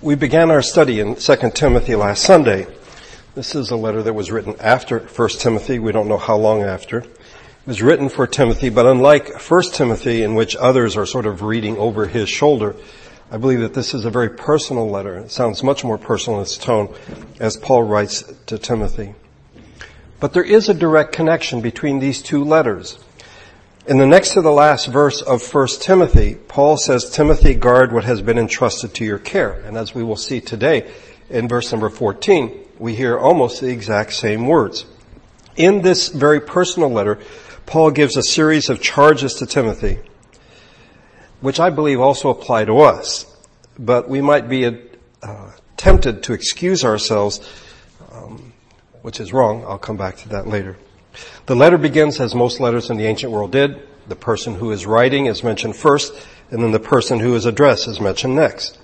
We began our study in 2nd Timothy last Sunday. This is a letter that was written after 1 Timothy. We don't know how long after. It was written for Timothy, but unlike 1 Timothy, in which others are sort of reading over his shoulder, I believe that this is a very personal letter. It sounds much more personal in its tone as Paul writes to Timothy. But there is a direct connection between these two letters. In the next to the last verse of 1 Timothy, Paul says, "Timothy, guard what has been entrusted to your care." And as we will see today in verse number 14, we hear almost the exact same words. In this very personal letter, Paul gives a series of charges to Timothy, which I believe also apply to us. But we might be tempted to excuse ourselves, which is wrong. I'll come back to that later. The letter begins as most letters in the ancient world did. The person who is writing is mentioned first, and then the person who is addressed is mentioned next.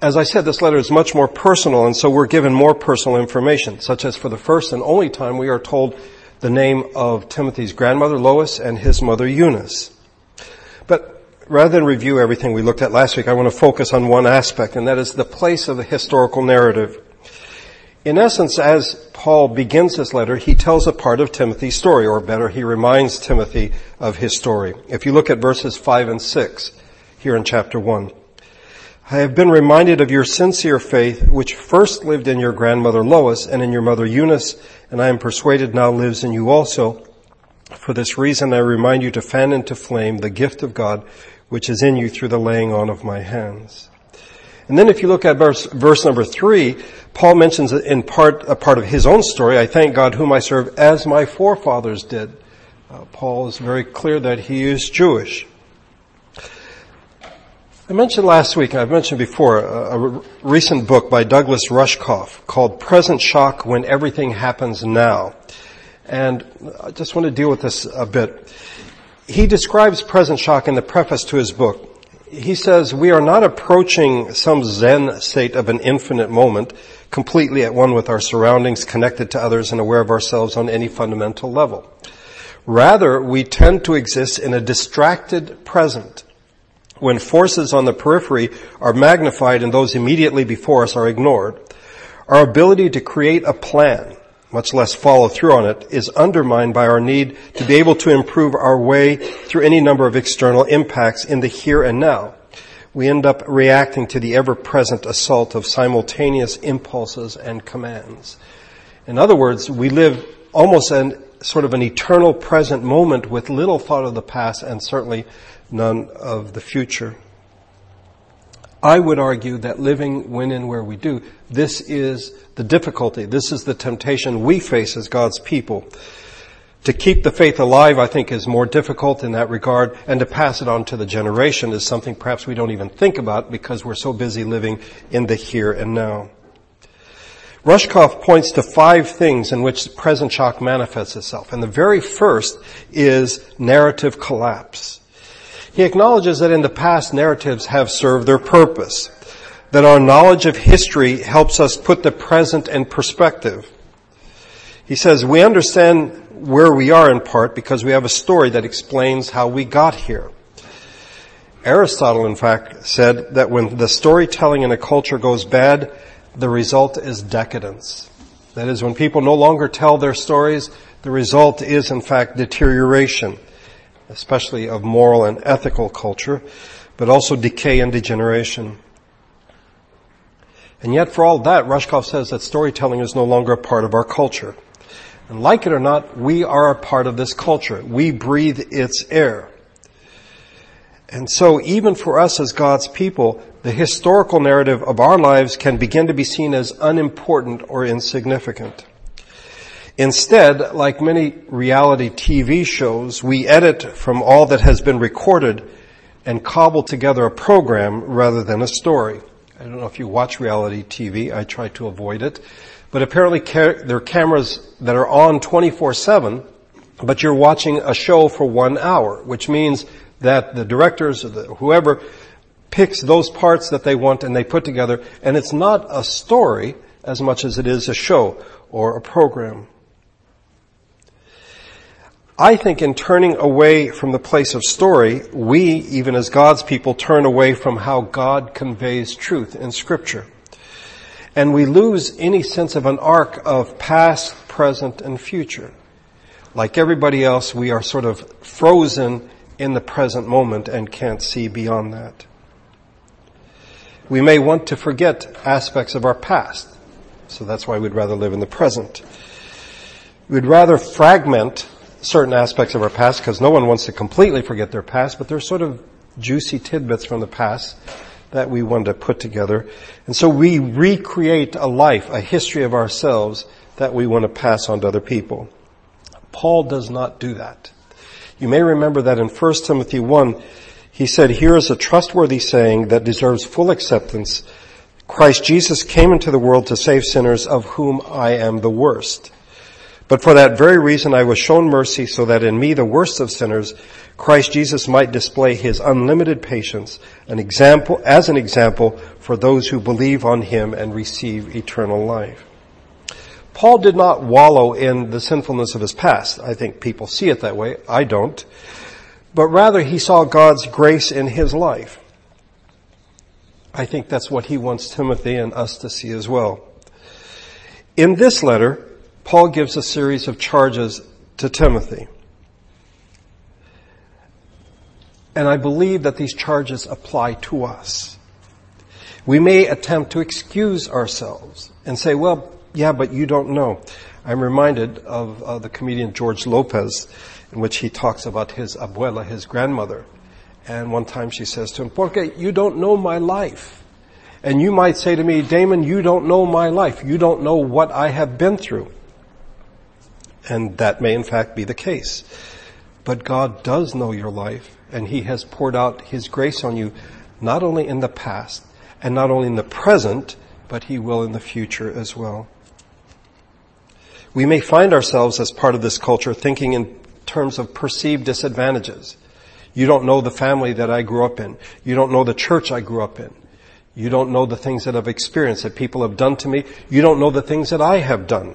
As I said, this letter is much more personal, and so we're given more personal information, such as for the first and only time we are told the name of Timothy's grandmother, Lois, and his mother, Eunice. But rather than review everything we looked at last week, I want to focus on one aspect, and that is the place of the historical narrative. In essence, as Paul begins his letter, he tells a part of Timothy's story, or better, he reminds Timothy of his story. If you look at verses 5 and 6 here in chapter 1, "I have been reminded of your sincere faith, which first lived in your grandmother Lois and in your mother Eunice, and I am persuaded now lives in you also. For this reason I remind you to fan into flame the gift of God, which is in you through the laying on of my hands." And then if you look at verse number 3, Paul mentions in a part of his own story, "I thank God whom I serve as my forefathers did." Paul is very clear that he is Jewish. I mentioned last week, and I've mentioned before, a recent book by Douglas Rushkoff called Present Shock When Everything Happens Now. And I just want to deal with this a bit. He describes present shock in the preface to his book. He says, "We are not approaching some Zen state of an infinite moment, completely at one with our surroundings, connected to others, and aware of ourselves on any fundamental level. Rather, we tend to exist in a distracted present, when forces on the periphery are magnified and those immediately before us are ignored. Our ability to create a plan, much less follow through on it, is undermined by our need to be able to improve our way through any number of external impacts in the here and now. We end up reacting to the ever-present assault of simultaneous impulses and commands." In other words, we live almost sort of an eternal present moment with little thought of the past and certainly none of the future. I would argue that living when and where we do, this is the difficulty. This is the temptation we face as God's people. To keep the faith alive, I think, is more difficult in that regard, and to pass it on to the generation is something perhaps we don't even think about because we're so busy living in the here and now. Rushkoff points to 5 things in which present shock manifests itself, and the very first is narrative collapse. He acknowledges that in the past, narratives have served their purpose, that our knowledge of history helps us put the present in perspective. He says, "We understand where we are in part because we have a story that explains how we got here." Aristotle, in fact, said that when the storytelling in a culture goes bad, the result is decadence. That is, when people no longer tell their stories, the result is, in fact, deterioration, especially of moral and ethical culture, but also decay and degeneration. And yet, for all that, Rushkoff says that storytelling is no longer a part of our culture. And like it or not, we are a part of this culture. We breathe its air. And so, even for us as God's people, the historical narrative of our lives can begin to be seen as unimportant or insignificant. Instead, like many reality TV shows, we edit from all that has been recorded and cobble together a program rather than a story. I don't know if you watch reality TV. I try to avoid it. But apparently there are cameras that are on 24/7, but you're watching a show for 1 hour, which means that the directors or whoever picks those parts that they want and they put together, and it's not a story as much as it is a show or a program. I think in turning away from the place of story, we, even as God's people, turn away from how God conveys truth in Scripture. And we lose any sense of an arc of past, present, and future. Like everybody else, we are sort of frozen in the present moment and can't see beyond that. We may want to forget aspects of our past, so that's why we'd rather live in the present. We'd rather fragment certain aspects of our past, because no one wants to completely forget their past, but there's sort of juicy tidbits from the past that we want to put together. And so we recreate a life, a history of ourselves that we want to pass on to other people. Paul does not do that. You may remember that in 1 Timothy 1, he said, "Here is a trustworthy saying that deserves full acceptance. Christ Jesus came into the world to save sinners, of whom I am the worst. But for that very reason I was shown mercy, so that in me, the worst of sinners, Christ Jesus might display his unlimited patience, an example for those who believe on him and receive eternal life." Paul did not wallow in the sinfulness of his past. I think people see it that way. I don't. But rather, he saw God's grace in his life. I think that's what he wants Timothy and us to see as well. In this letter, Paul gives a series of charges to Timothy. And I believe that these charges apply to us. We may attempt to excuse ourselves and say, well, yeah, but you don't know. I'm reminded of the comedian George Lopez, in which he talks about his abuela, his grandmother. And one time she says to him, "Porque you don't know my life." And you might say to me, "Damon, you don't know my life. You don't know what I have been through." And that may in fact be the case. But God does know your life, and he has poured out his grace on you, not only in the past and not only in the present, but he will in the future as well. We may find ourselves as part of this culture thinking in terms of perceived disadvantages. You don't know the family that I grew up in. You don't know the church I grew up in. You don't know the things that I've experienced, that people have done to me. You don't know the things that I have done.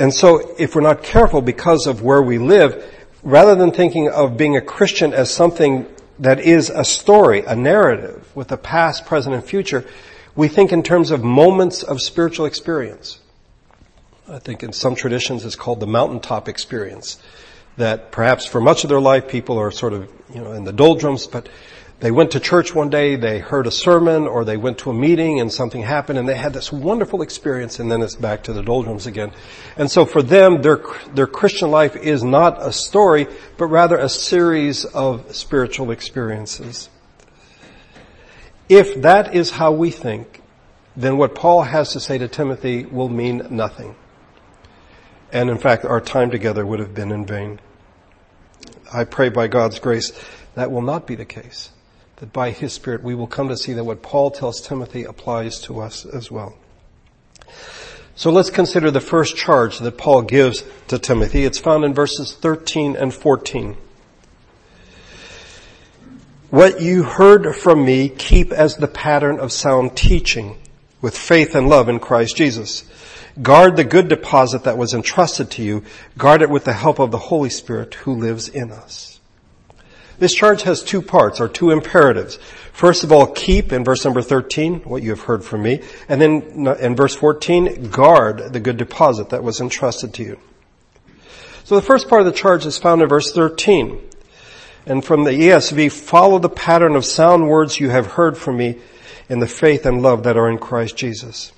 And so if we're not careful because of where we live, rather than thinking of being a Christian as something that is a story, a narrative with a past, present, and future, we think in terms of moments of spiritual experience. I think in some traditions it's called the mountaintop experience, that perhaps for much of their life people are sort of, in the doldrums, but they went to church one day, they heard a sermon, or they went to a meeting and something happened and they had this wonderful experience, and then it's back to the doldrums again. And so for them, their Christian life is not a story, but rather a series of spiritual experiences. If that is how we think, then what Paul has to say to Timothy will mean nothing. And in fact, our time together would have been in vain. I pray by God's grace that will not be the case, that by his Spirit we will come to see that what Paul tells Timothy applies to us as well. So let's consider the first charge that Paul gives to Timothy. It's found in verses 13 and 14. "What you heard from me keep as the pattern of sound teaching, with faith and love in Christ Jesus. Guard the good deposit that was entrusted to you. Guard it with the help of the Holy Spirit who lives in us." This charge has two parts, or two imperatives. First of all, keep, in verse number 13, what you have heard from me. And then in verse 14, guard the good deposit that was entrusted to you. So the first part of the charge is found in verse 13. And from the ESV, "Follow the pattern of sound words you have heard from me in the faith and love that are in Christ Jesus."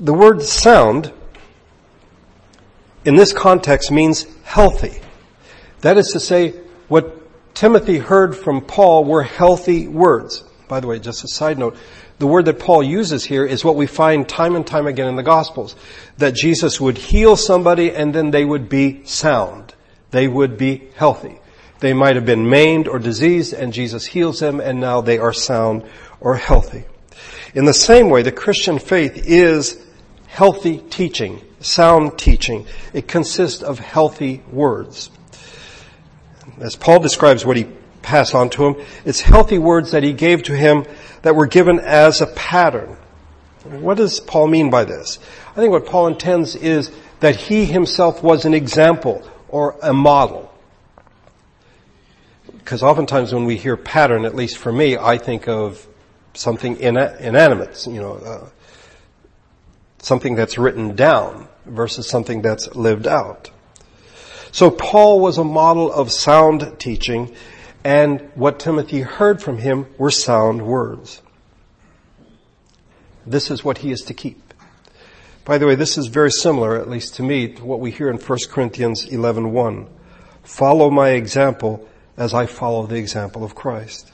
The word sound in this context means healthy. That is to say, what Timothy heard from Paul were healthy words. By the way, just a side note, the word that Paul uses here is what we find time and time again in the Gospels, that Jesus would heal somebody and then they would be sound. They would be healthy. They might have been maimed or diseased, and Jesus heals them, and now they are sound or healthy. In the same way, the Christian faith is healthy teaching, sound teaching. It consists of healthy words. As Paul describes what he passed on to him, it's healthy words that he gave to him that were given as a pattern. What does Paul mean by this? I think what Paul intends is that he himself was an example or a model. Because oftentimes when we hear pattern, at least for me, I think of something inanimate, something that's written down versus something that's lived out. So Paul was a model of sound teaching, and what Timothy heard from him were sound words. This is what he is to keep. By the way, this is very similar, at least to me, to what we hear in 1 Corinthians 11:1. Follow my example as I follow the example of Christ.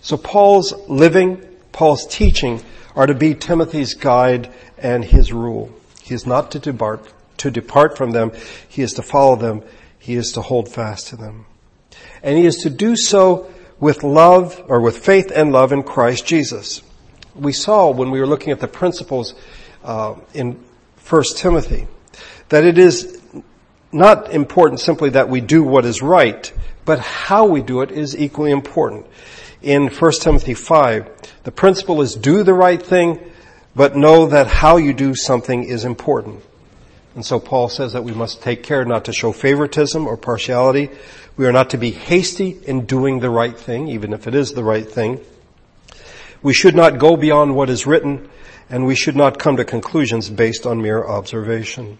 So Paul's living, Paul's teaching are to be Timothy's guide and his rule. He is not to depart from them. He is to follow them. He is to hold fast to them. And he is to do so with love, or with faith and love in Christ Jesus. We saw when we were looking at the principles in 1 Timothy that it is not important simply that we do what is right, but how we do it is equally important. In 1 Timothy 5, the principle is do the right thing, but know that how you do something is important. And so Paul says that we must take care not to show favoritism or partiality. We are not to be hasty in doing the right thing, even if it is the right thing. We should not go beyond what is written, and we should not come to conclusions based on mere observation.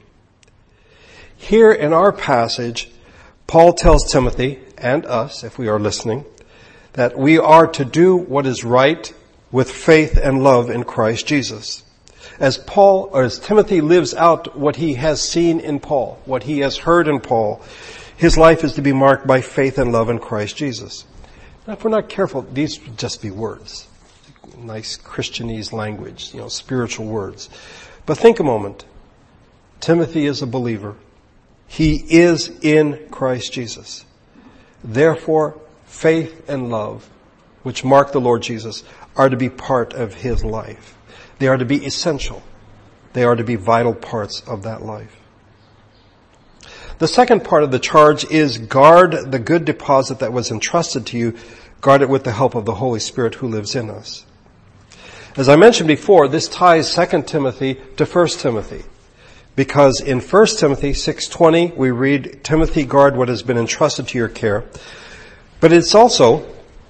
Here in our passage, Paul tells Timothy and us, if we are listening, that we are to do what is right with faith and love in Christ Jesus. As Timothy lives out what he has seen in Paul, what he has heard in Paul, his life is to be marked by faith and love in Christ Jesus. Now, if we're not careful, these would just be words. Nice Christianese language, spiritual words. But think a moment. Timothy is a believer. He is in Christ Jesus. Therefore, faith and love, which mark the Lord Jesus, are to be part of his life. They are to be essential. They are to be vital parts of that life. The second part of the charge is guard the good deposit that was entrusted to you. Guard it with the help of the Holy Spirit who lives in us. As I mentioned before, this ties 2 Timothy to 1 Timothy. Because in 1 Timothy 6:20, we read, Timothy, guard what has been entrusted to your care. But it's also,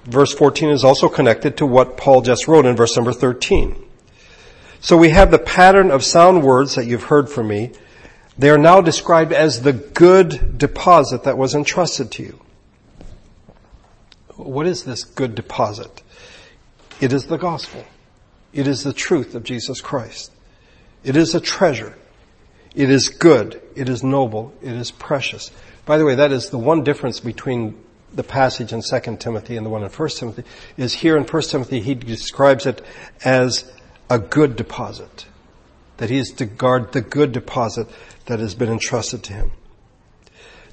verse 14 is also connected to what Paul just wrote in verse number 13. So we have the pattern of sound words that you've heard from me. They are now described as the good deposit that was entrusted to you. What is this good deposit? It is the gospel. It is the truth of Jesus Christ. It is a treasure. It is good. It is noble. It is precious. By the way, that is the one difference between the passage in 2 Timothy and the one in 1 Timothy, is here in 1 Timothy he describes it as a good deposit, that he is to guard the good deposit that has been entrusted to him.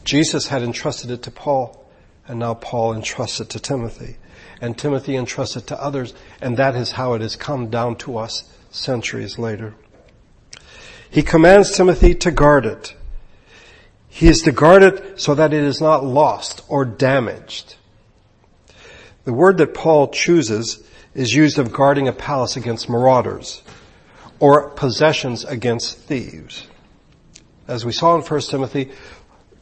Jesus had entrusted it to Paul, and now Paul entrusts it to Timothy, and Timothy entrusts it to others, and that is how it has come down to us centuries later. He commands Timothy to guard it. He is to guard it so that it is not lost or damaged. The word that Paul chooses is used of guarding a palace against marauders or possessions against thieves. As we saw in 1 Timothy,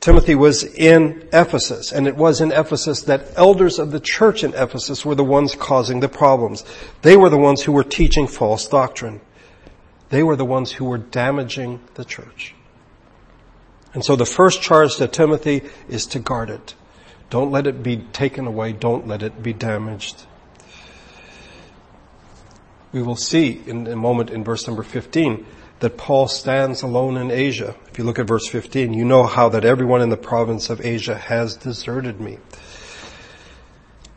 Timothy was in Ephesus, and it was in Ephesus that elders of the church in Ephesus were the ones causing the problems. They were the ones who were teaching false doctrine. They were the ones who were damaging the church. And so the first charge to Timothy is to guard it. Don't let it be taken away. Don't let it be damaged. We will see in a moment in verse number 15 that Paul stands alone in Asia. If you look at verse 15, you know how that everyone in the province of Asia has deserted me.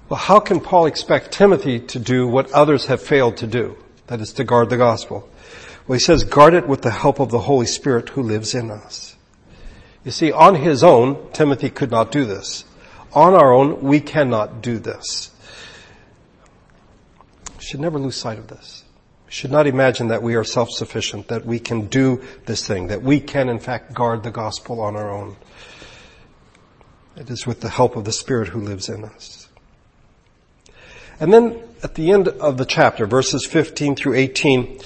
Well, how can Paul expect Timothy to do what others have failed to do? That is, to guard the gospel. Well, he says, guard it with the help of the Holy Spirit who lives in us. You see, on his own, Timothy could not do this. On our own, we cannot do this. We should never lose sight of this. We should not imagine that we are self-sufficient, that we can do this thing, that we can, in fact, guard the gospel on our own. It is with the help of the Spirit who lives in us. And then at the end of the chapter, verses 15 through 18,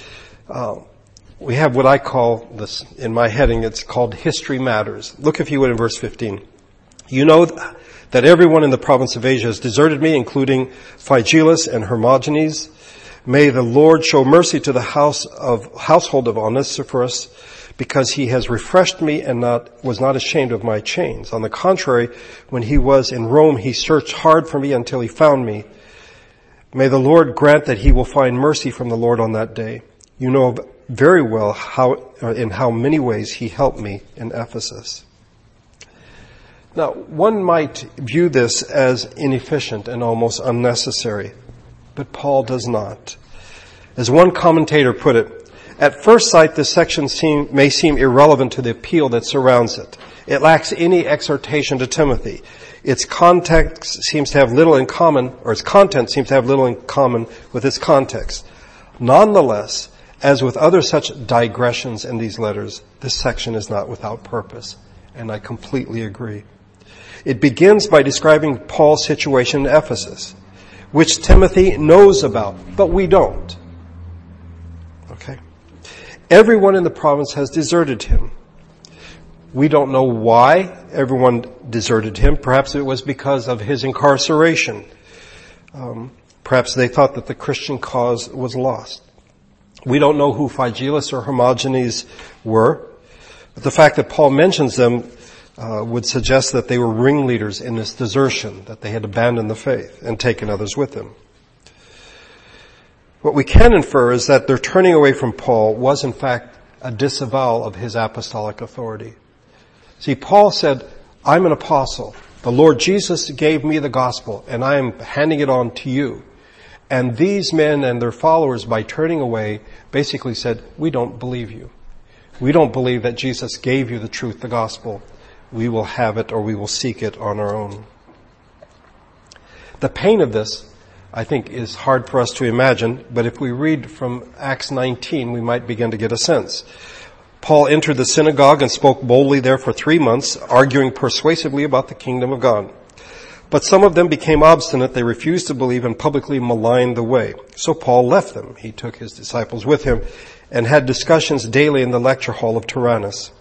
we have what I call this in my heading. It's called History Matters. Look, if you would, in verse 15. You know that everyone in the province of Asia has deserted me, including Phygelus and Hermogenes. May the Lord show mercy to the household of Onesiphorus, because he has refreshed me and was not ashamed of my chains. On the contrary, when he was in Rome, he searched hard for me until he found me. May the Lord grant that he will find mercy from the Lord on that day. You know very well in how many ways he helped me in Ephesus. Now, one might view this as inefficient and almost unnecessary, but Paul does not. As one commentator put it, at first sight, this section may seem irrelevant to the appeal that surrounds it. It lacks any exhortation to Timothy. Its content seems to have little in common with its context. Nonetheless, as with other such digressions in these letters, this section is not without purpose, and I completely agree. It begins by describing Paul's situation in Ephesus, which Timothy knows about, but we don't. Okay? Everyone in the province has deserted him. We don't know why everyone deserted him. Perhaps it was because of his incarceration. Perhaps they thought that the Christian cause was lost. We don't know who Phygelus or Hermogenes were, but the fact that Paul mentions them would suggest that they were ringleaders in this desertion, that they had abandoned the faith and taken others with them. What we can infer is that their turning away from Paul was, in fact, a disavowal of his apostolic authority. See, Paul said, I'm an apostle. The Lord Jesus gave me the gospel, and I am handing it on to you. And these men and their followers, by turning away, basically said, we don't believe you. We don't believe that Jesus gave you the truth, the gospel. We will have it, or we will seek it on our own. The pain of this, I think, is hard for us to imagine, but if we read from Acts 19, we might begin to get a sense. Paul entered the synagogue and spoke boldly there for 3 months, arguing persuasively about the kingdom of God. But some of them became obstinate. They refused to believe and publicly maligned the way. So Paul left them. He took his disciples with him and had discussions daily in the lecture hall of Tyrannus.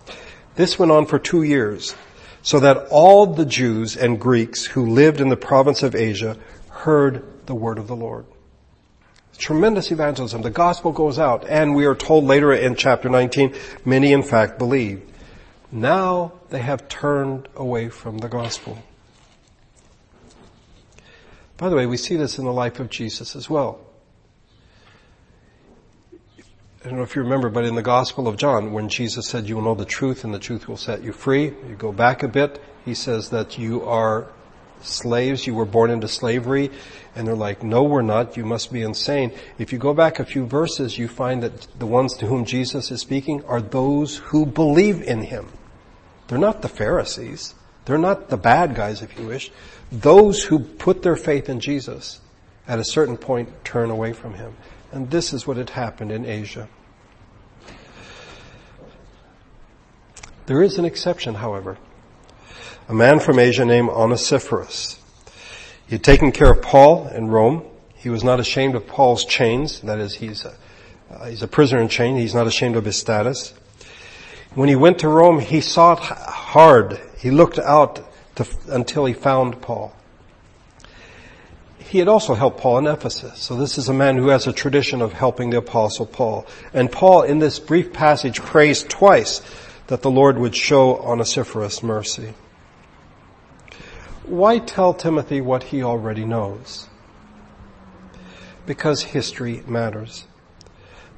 This went on for 2 years, so that all the Jews and Greeks who lived in the province of Asia heard the word of the Lord. Tremendous evangelism. The gospel goes out, and we are told later in chapter 19, many in fact believed. Now they have turned away from the gospel. By the way, we see this in the life of Jesus as well. I don't know if you remember, but in the Gospel of John, when Jesus said, you will know the truth and the truth will set you free, you go back a bit, he says that you are slaves, you were born into slavery, and they're like, no, we're not, you must be insane. If you go back a few verses, you find that the ones to whom Jesus is speaking are those who believe in him. They're not the Pharisees. They're not the bad guys, if you wish. Those who put their faith in Jesus at a certain point turn away from him. And this is what had happened in Asia. There is an exception, however. A man from Asia named Onesiphorus. He had taken care of Paul in Rome. He was not ashamed of Paul's chains. That is, he's a prisoner in chains. He's not ashamed of his status. When he went to Rome, he sought hard. He looked out until he found Paul. He had also helped Paul in Ephesus. So this is a man who has a tradition of helping the Apostle Paul. And Paul, in this brief passage, prays twice that the Lord would show Onesiphorus mercy. Why tell Timothy what he already knows? Because history matters.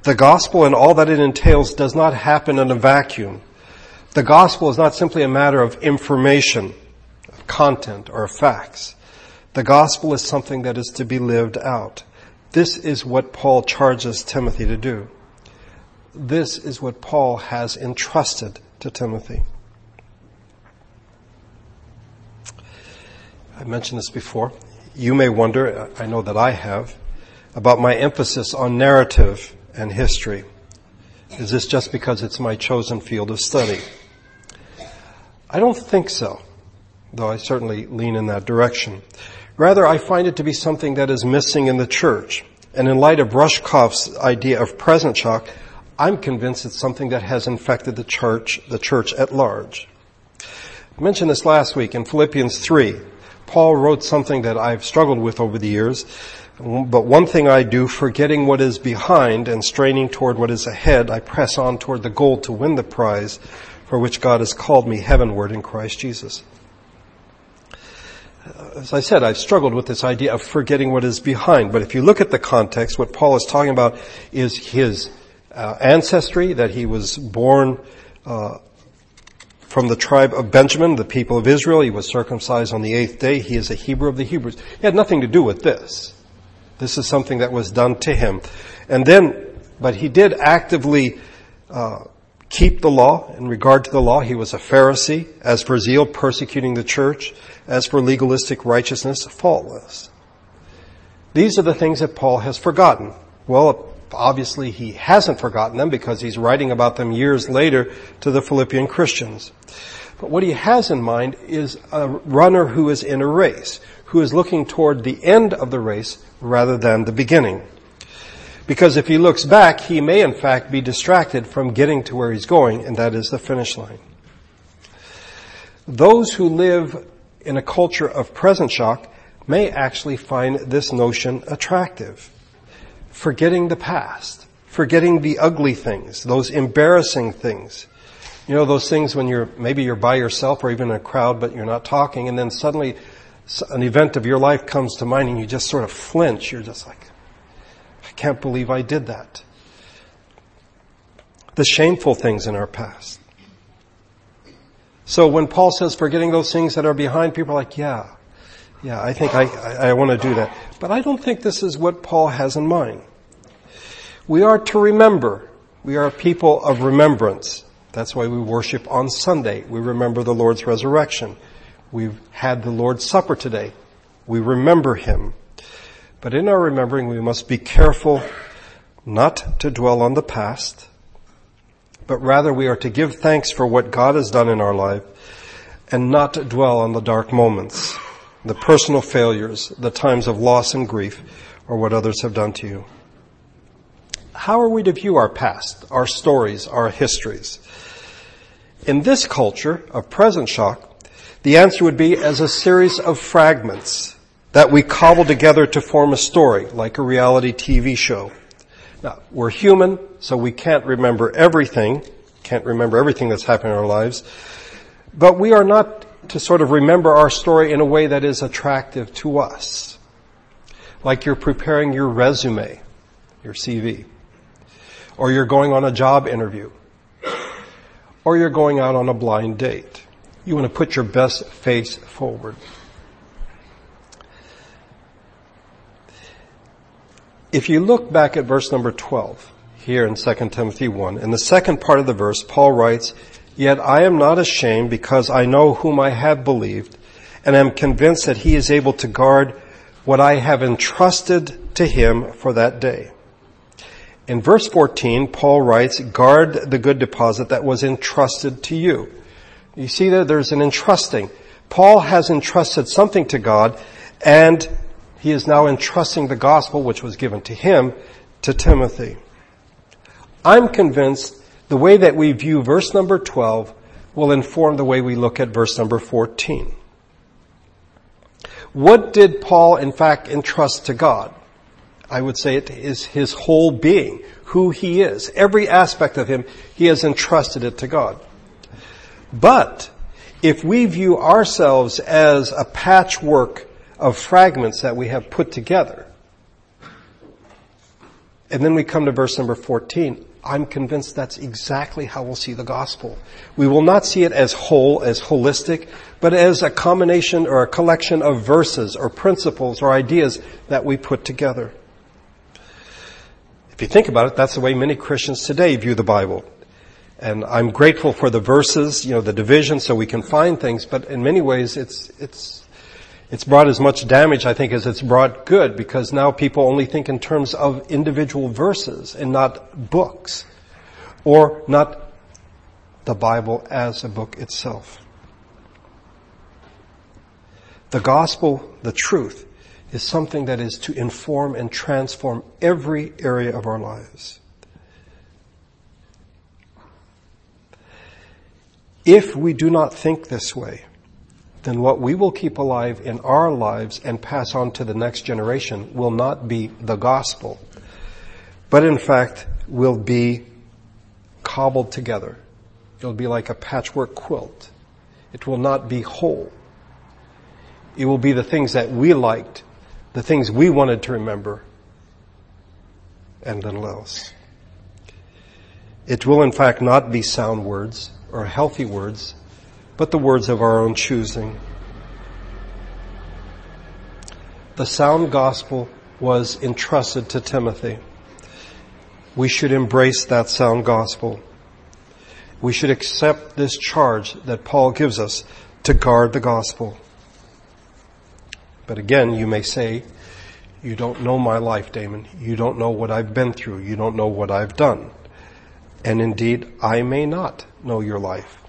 The gospel and all that it entails does not happen in a vacuum. The gospel is not simply a matter of information, of content, or of facts. The gospel is something that is to be lived out. This is what Paul charges Timothy to do. This is what Paul has entrusted to Timothy. I mentioned this before. You may wonder, I know that I have, about my emphasis on narrative and history. Is this just because it's my chosen field of study? I don't think so, though I certainly lean in that direction. Rather, I find it to be something that is missing in the church. And in light of Rushkoff's idea of present shock, I'm convinced it's something that has infected the church at large. I mentioned this last week in Philippians 3. Paul wrote something that I've struggled with over the years. But one thing I do, forgetting what is behind and straining toward what is ahead, I press on toward the goal to win the prize for which God has called me heavenward in Christ Jesus. As I said, I've struggled with this idea of forgetting what is behind. But if you look at the context, what Paul is talking about is his ancestry, that he was born from the tribe of Benjamin, the people of Israel. He was circumcised on the 8th day. He is a Hebrew of the Hebrews. He had nothing to do with this. This is something that was done to him. And then, but he did actively keep the law. In regard to the law, he was a Pharisee. As for zeal, persecuting the church. As for legalistic righteousness, faultless. These are the things that Paul has forgotten. Well, obviously he hasn't forgotten them because he's writing about them years later to the Philippian Christians. But what he has in mind is a runner who is in a race, who is looking toward the end of the race rather than the beginning. Because if he looks back, he may in fact be distracted from getting to where he's going, and that is the finish line. Those who live in a culture of present shock may actually find this notion attractive. Forgetting the past, forgetting the ugly things, those embarrassing things. You know, those things when maybe you're by yourself or even in a crowd, but you're not talking, and then suddenly an event of your life comes to mind and you just sort of flinch. You're just like, I can't believe I did that. The shameful things in our past. So when Paul says forgetting those things that are behind, people are like, yeah, I think I want to do that. But I don't think this is what Paul has in mind. We are to remember. We are a people of remembrance. That's why we worship on Sunday. We remember the Lord's resurrection. We've had the Lord's Supper today. We remember him. But in our remembering, we must be careful not to dwell on the past, but rather we are to give thanks for what God has done in our life and not dwell on the dark moments, the personal failures, the times of loss and grief, or what others have done to you. How are we to view our past, our stories, our histories? In this culture of present shock, the answer would be as a series of fragments that we cobble together to form a story, like a reality TV show. Now, we're human, so we can't remember everything that's happened in our lives. But we are not to sort of remember our story in a way that is attractive to us. Like you're preparing your resume, your CV, or you're going on a job interview, or you're going out on a blind date. You want to put your best face forward. If you look back at verse number 12 here in 2 Timothy 1, in the second part of the verse, Paul writes, "Yet I am not ashamed because I know whom I have believed and am convinced that he is able to guard what I have entrusted to him for that day." In verse 14, Paul writes, "Guard the good deposit that was entrusted to you." You see that there's an entrusting. Paul has entrusted something to God, and he is now entrusting the gospel, which was given to him, to Timothy. I'm convinced the way that we view verse number 12 will inform the way we look at verse number 14. What did Paul, in fact, entrust to God? I would say it is his whole being, who he is. Every aspect of him, he has entrusted it to God. But if we view ourselves as a patchwork of fragments that we have put together, and then we come to verse number 14, I'm convinced that's exactly how we'll see the gospel. We will not see it as whole, as holistic, but as a combination or a collection of verses or principles or ideas that we put together. If you think about it, that's the way many Christians today view the Bible. And I'm grateful for the verses, the division, so we can find things. But in many ways, it's brought as much damage, I think, as it's brought good, because now people only think in terms of individual verses and not books, or not the Bible as a book itself. The gospel, the truth, is something that is to inform and transform every area of our lives. If we do not think this way, then what we will keep alive in our lives and pass on to the next generation will not be the gospel, but in fact will be cobbled together. It'll be like a patchwork quilt. It will not be whole. It will be the things that we liked, the things we wanted to remember, and little else. It will in fact not be sound words or healthy words, but the words of our own choosing. The sound gospel was entrusted to Timothy. We should embrace that sound gospel. We should accept this charge that Paul gives us to guard the gospel. But again, you may say, you don't know my life, Damon. You don't know what I've been through. You don't know what I've done. And indeed, I may not know your life.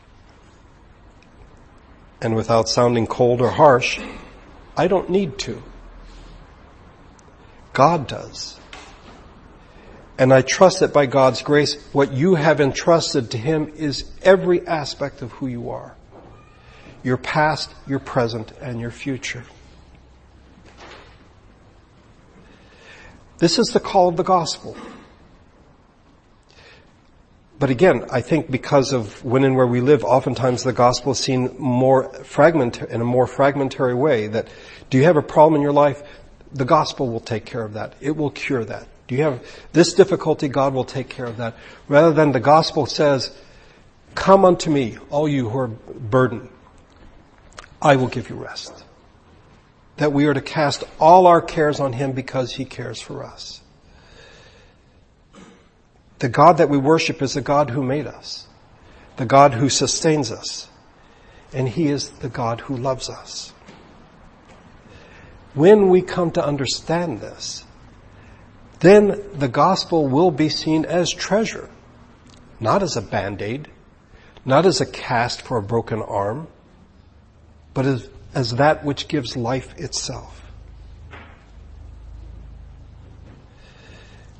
And without sounding cold or harsh, I don't need to. God does. And I trust that by God's grace, what you have entrusted to Him is every aspect of who you are. Your past, your present, and your future. This is the call of the gospel. But again, I think because of when and where we live, oftentimes the gospel is seen in a more fragmentary way. That, do you have a problem in your life? The gospel will take care of that. It will cure that. Do you have this difficulty? God will take care of that. Rather than the gospel says, come unto me, all you who are burdened. I will give you rest. That we are to cast all our cares on Him because He cares for us. The God that we worship is the God who made us, the God who sustains us, and He is the God who loves us. When we come to understand this, then the gospel will be seen as treasure, not as a band-aid, not as a cast for a broken arm, but as that which gives life itself.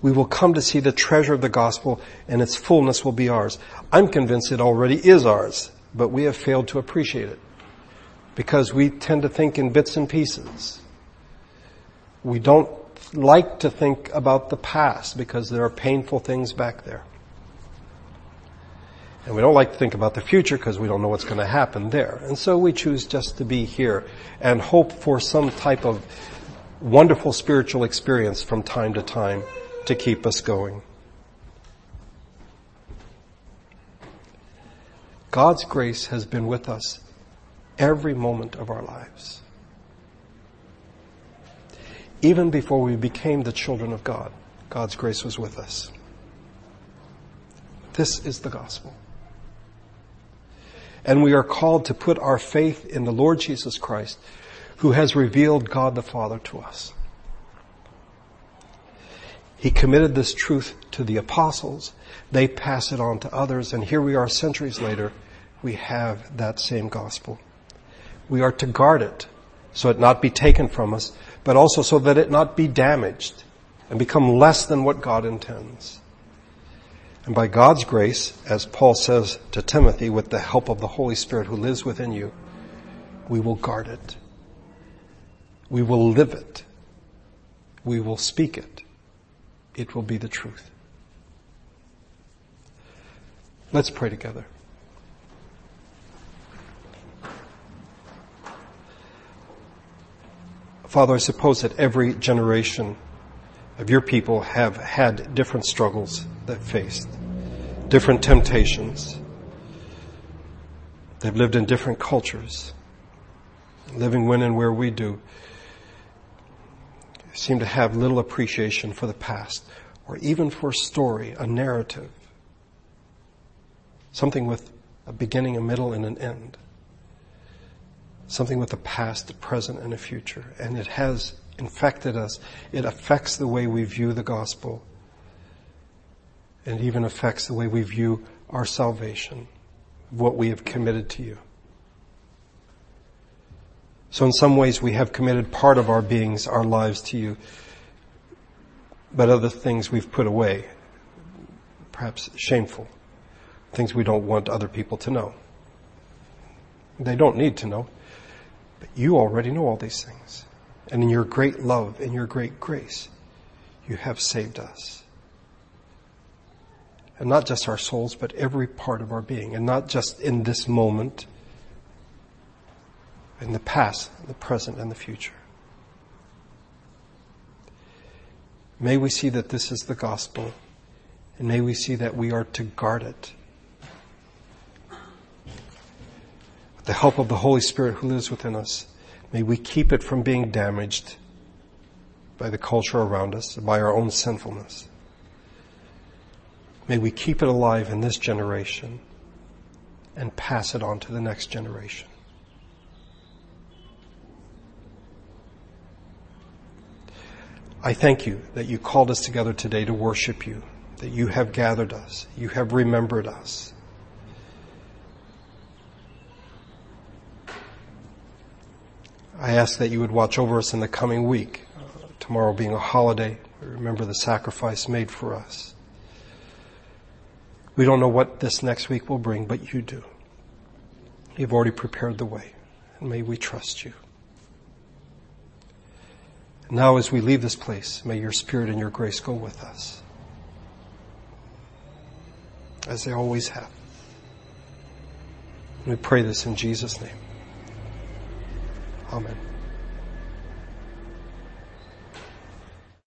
We will come to see the treasure of the gospel, and its fullness will be ours. I'm convinced it already is ours, but we have failed to appreciate it because we tend to think in bits and pieces. We don't like to think about the past because there are painful things back there. And we don't like to think about the future because we don't know what's going to happen there. And so we choose just to be here and hope for some type of wonderful spiritual experience from time to time to keep us going. God's grace has been with us every moment of our lives. Even before we became the children of God, God's grace was with us. This is the gospel. And we are called to put our faith in the Lord Jesus Christ, who has revealed God the Father to us. He committed this truth to the apostles. They pass it on to others. And here we are centuries later. We have that same gospel. We are to guard it so it not be taken from us, but also so that it not be damaged and become less than what God intends. And by God's grace, as Paul says to Timothy, with the help of the Holy Spirit who lives within you, we will guard it. We will live it. We will speak it. It will be the truth. Let's pray together. Father, I suppose that every generation of your people have had different struggles that faced, different temptations. They've lived in different cultures, living when and where we do. Seem to have little appreciation for the past, or even for a story, a narrative, something with a beginning, a middle, and an end, something with a past, a present, and a future. And it has infected us. It affects the way we view the gospel, and even affects the way we view our salvation, what we have committed to you. So in some ways we have committed part of our beings, our lives to you, but other things we've put away, perhaps shameful, things we don't want other people to know. They don't need to know. But you already know all these things. And in your great love, in your great grace, you have saved us. And not just our souls, but every part of our being. And not just in this moment, in the past, the present, and the future. May we see that this is the gospel, and may we see that we are to guard it. With the help of the Holy Spirit who lives within us, may we keep it from being damaged by the culture around us, by our own sinfulness. May we keep it alive in this generation and pass it on to the next generation. I thank you that you called us together today to worship you, that you have gathered us, you have remembered us. I ask that you would watch over us in the coming week, tomorrow being a holiday. We remember the sacrifice made for us. We don't know what this next week will bring, but you do. You've already prepared the way, and may we trust you. Now as we leave this place, may your Spirit and your grace go with us, as they always have. We pray this in Jesus' name. Amen.